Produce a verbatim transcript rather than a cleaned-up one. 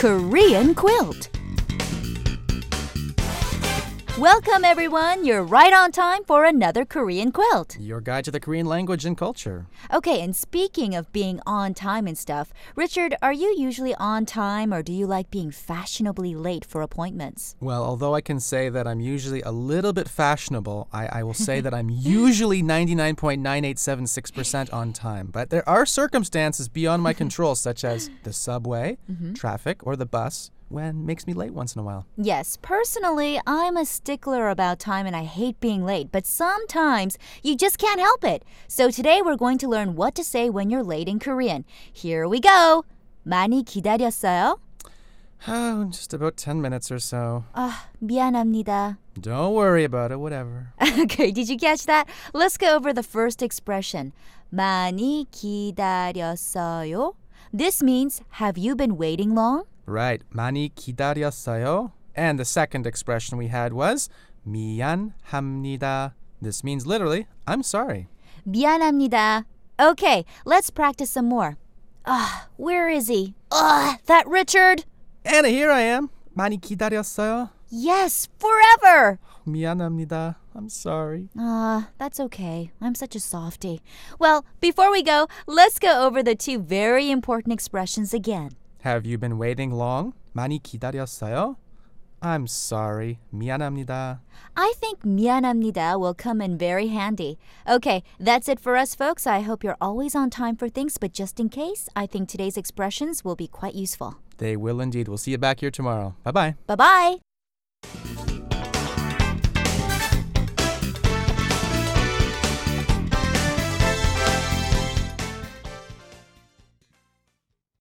Korean quilt. Welcome, everyone. You're right on time for another Korean quilt. Your guide to the Korean language and culture. Okay, and speaking of being on time and stuff, Richard, are you usually on time or do you like being fashionably late for appointments? Well, although I can say that I'm usually a little bit fashionable, I, I will say that I'm usually ninety-nine point nine eight seven six percent on time. But there are circumstances beyond my control, such as the subway, mm-hmm. traffic, or the bus. When makes me late once in a while. Yes, personally, I'm a stickler about time and I hate being late, but sometimes you just can't help it. So today we're going to learn what to say when you're late in Korean. Here we go. 많이 기다렸어요? Oh, just about ten minutes or so. Ah, uh, 미안합니다. Don't worry about it, whatever. Okay, did you catch that? Let's go over the first expression. 많이 기다렸어요? This means, have you been waiting long? Right, 많이 기다렸어요. And the second expression we had was 미안합니다. This means literally, I'm sorry. 미안합니다. Okay, let's practice some more. Ah, uh, where is he? Ah, uh, that Richard. Anna, here I am. 많이 기다렸어요. Yes, forever. 미안합니다. I'm sorry. Ah, uh, that's okay. I'm such a softie. Well, before we go, let's go over the two very important expressions again. Have you been waiting long? 많이 기다렸어요? I'm sorry. 미안합니다. I think 미안합니다 will come in very handy. Okay, that's it for us, folks. I hope you're always on time for things, but just in case, I think today's expressions will be quite useful. They will indeed. We'll see you back here tomorrow. Bye-bye. Bye-bye.